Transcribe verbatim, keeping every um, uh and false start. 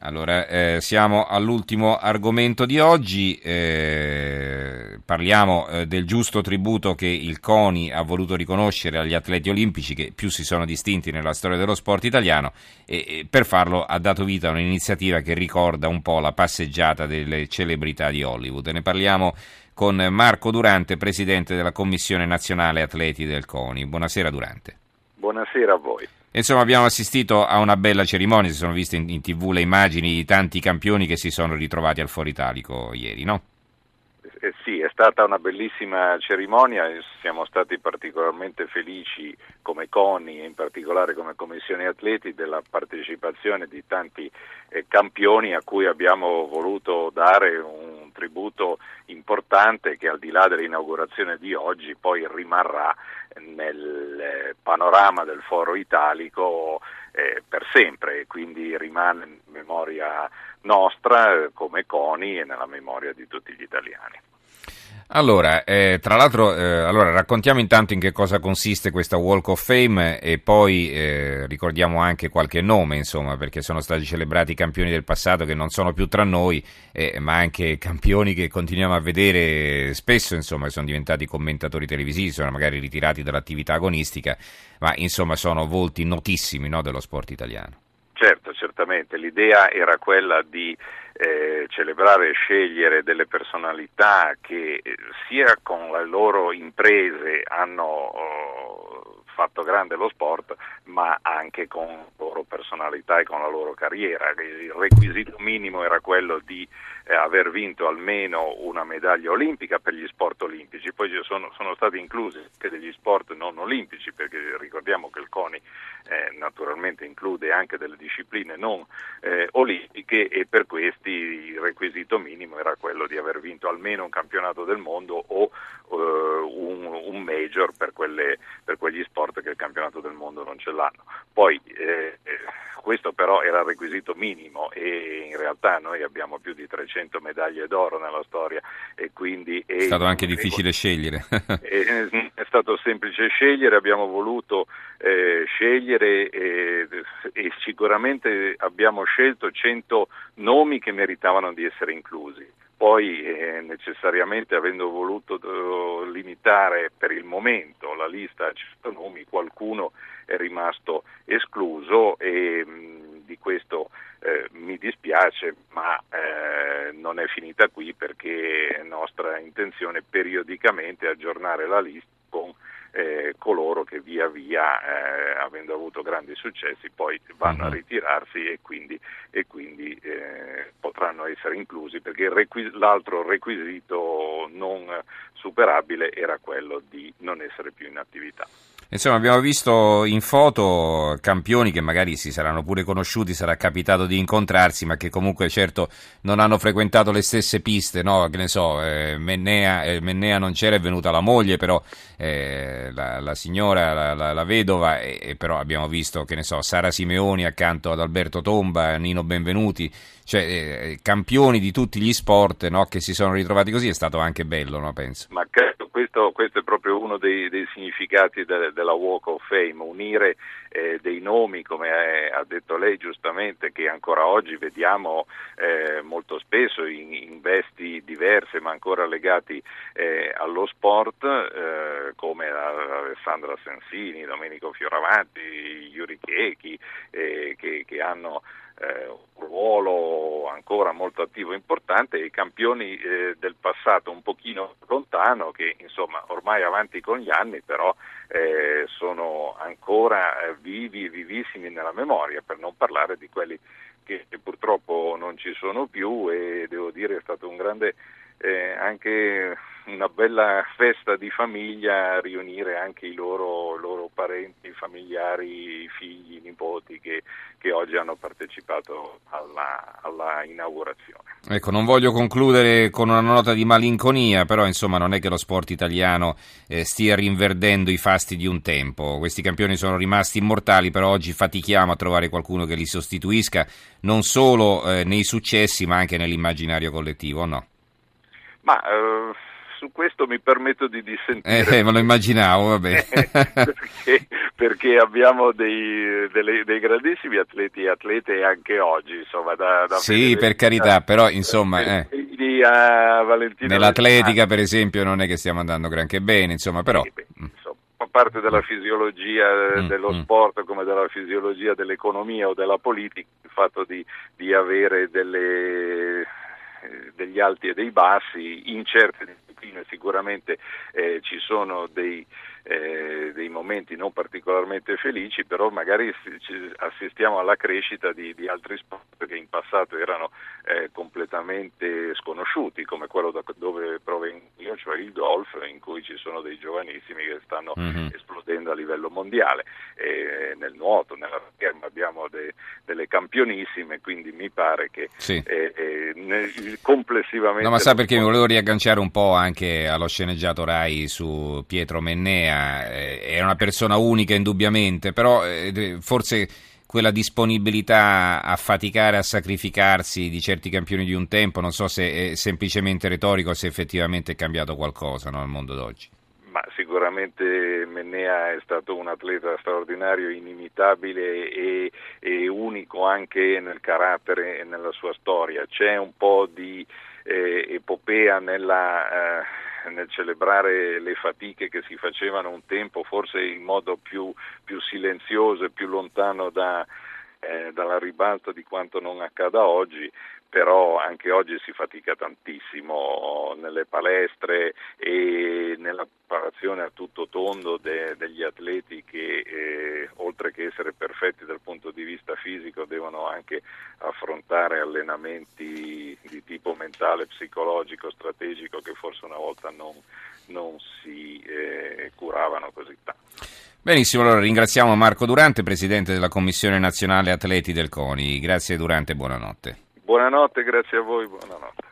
Allora, eh, siamo all'ultimo argomento di oggi, eh, parliamo eh, del giusto tributo che il CONI ha voluto riconoscere agli atleti olimpici che più si sono distinti nella storia dello sport italiano e, e per farlo ha dato vita a un'iniziativa che ricorda un po' la passeggiata delle celebrità di Hollywood. Ne parliamo con Marco Durante, presidente della Commissione Nazionale Atleti del CONI. Buonasera Durante. Buonasera a voi. Insomma, abbiamo assistito a una bella cerimonia, si sono viste in, in tv le immagini di tanti campioni che si sono ritrovati al Foro Italico ieri, no? Eh sì, è stata una bellissima cerimonia, siamo stati particolarmente felici come CONI e in particolare come Commissione Atleti della partecipazione di tanti eh, campioni a cui abbiamo voluto dare un tributo importante che al di là dell'inaugurazione di oggi poi rimarrà nel panorama del Foro Italico eh, per sempre, quindi rimane in memoria nostra come CONI e nella memoria di tutti gli italiani. Allora, eh, tra l'altro, eh, allora, raccontiamo intanto in che cosa consiste questa Walk of Fame e poi eh, ricordiamo anche qualche nome, insomma, perché sono stati celebrati campioni del passato che non sono più tra noi, eh, ma anche campioni che continuiamo a vedere spesso, insomma, sono diventati commentatori televisivi, sono magari ritirati dall'attività agonistica, ma insomma sono volti notissimi, no, dello sport italiano. Certo, certamente, l'idea era quella di eh, celebrare e scegliere delle personalità che eh, sia con le loro imprese hanno oh, fatto grande lo sport, ma anche con la loro personalità e con la loro carriera. Il requisito minimo era quello di eh, aver vinto almeno una medaglia olimpica per gli sport olimpici, poi ci sono, sono stati inclusi anche degli sport non olimpici, perché ricordiamo che il CONI eh, naturalmente include anche delle discipline non eh, olimpiche e per questi il requisito minimo era quello di aver vinto almeno un campionato del mondo o eh, un, un major per, quelle, per quegli sport che il campionato del mondo non ce l'hanno. Poi eh, questo però era il requisito minimo e in realtà noi abbiamo più di trecento medaglie d'oro nella storia e quindi è, è stato anche difficile scegliere. è, è stato semplice scegliere, abbiamo voluto eh, scegliere eh, e sicuramente abbiamo scelto cento nomi che meritavano di essere inclusi. Poi eh, necessariamente avendo voluto eh, limitare per il momento la lista a cento nomi, qualcuno è rimasto escluso e mh, di questo eh, mi dispiace, ma eh, non è finita qui perché è nostra intenzione periodicamente aggiornare la lista con Eh, coloro che via via, eh, avendo avuto grandi successi, poi vanno a ritirarsi e quindi, e quindi eh, potranno essere inclusi, perché il requis- l'altro requisito non superabile era quello di non essere più in attività. Insomma, abbiamo visto in foto campioni che magari si saranno pure conosciuti, sarà capitato di incontrarsi, ma che comunque certo non hanno frequentato le stesse piste, no? Che ne so, eh, Mennea, eh, Mennea non c'era, è venuta la moglie, però eh, la, la signora, la, la, la vedova, e, e però abbiamo visto, che ne so, Sara Simeoni accanto ad Alberto Tomba, Nino Benvenuti, cioè eh, campioni di tutti gli sport, no? Che si sono ritrovati così, è stato anche bello, no? Penso. Ma che... Questo, questo è proprio uno dei, dei significati de, della Walk of Fame, unire eh, dei nomi, come è, ha detto lei giustamente, che ancora oggi vediamo eh, molto spesso in, in vesti diverse ma ancora legati eh, allo sport, eh, come Alessandra Sensini, Domenico Fioravanti, Jury Chechi, eh, che, che hanno Eh, un ruolo ancora molto attivo e importante, e i campioni eh, del passato un pochino lontano che insomma ormai avanti con gli anni però eh, sono ancora vivi e vivissimi nella memoria, per non parlare di quelli che, che purtroppo non ci sono più, e devo dire è stato un grande eh, anche una bella festa di famiglia riunire anche i loro, loro parenti, familiari, figli, nipoti che, che oggi hanno partecipato alla, alla inaugurazione. Ecco, non voglio concludere con una nota di malinconia, però insomma non è che lo sport italiano eh, stia rinverdendo i fasti di un tempo. Questi campioni sono rimasti immortali, però oggi fatichiamo a trovare qualcuno che li sostituisca, non solo eh, nei successi ma anche nell'immaginario collettivo, no? Ma... Eh... su questo mi permetto di dissentire. Eh, me lo immaginavo, va bene. perché, perché abbiamo dei, delle, dei grandissimi atleti e atlete anche oggi, insomma. Da, da sì, per carità, però insomma... Eh. A Valentino nell'atletica Vespa, per esempio, non è che stiamo andando granché bene, insomma, però... Eh, beh, insomma. Parte della fisiologia mm, dello mm. sport, come della fisiologia dell'economia o della politica, il fatto di, di avere delle, degli alti e dei bassi in certe discipline. Sicuramente eh, ci sono dei, eh, dei momenti non particolarmente felici, però magari assistiamo alla crescita di, di altri sport che in passato erano eh, completamente sconosciuti, come quello da dove provengo io, cioè il golf, in cui ci sono dei giovanissimi che stanno mm-hmm. esplodendo a livello mondiale. E nel nuoto, nella scherma abbiamo de, delle campionissime, quindi mi pare che sì. eh, eh, ne, complessivamente... No, ma sa perché mi volevo riagganciare un po' anche allo sceneggiato Rai su Pietro Mennea, eh, è una persona unica indubbiamente, però eh, forse quella disponibilità a faticare, a sacrificarsi di certi campioni di un tempo, non so se è semplicemente retorico, se effettivamente è cambiato qualcosa, no, al mondo d'oggi. Ma sicuramente Mennea è stato un atleta straordinario, inimitabile e, e unico anche nel carattere e nella sua storia. C'è un po' di eh, epopea nella... Eh... nel celebrare le fatiche che si facevano un tempo, forse in modo più, più silenzioso e più lontano da, eh, dalla ribalta di quanto non accada oggi, però anche oggi si fatica tantissimo nelle palestre e nella preparazione a tutto tondo de, degli atleti che eh, oltre che essere perfetti dal punto di vista fisico devono anche affrontare allenamenti di tipo mentale, psicologico, strategico che forse una volta non, non si eh, curavano così tanto. Benissimo, allora ringraziamo Marco Durante, Presidente della Commissione Nazionale Atleti del CONI. Grazie Durante, buonanotte. Buonanotte, grazie a voi, buonanotte.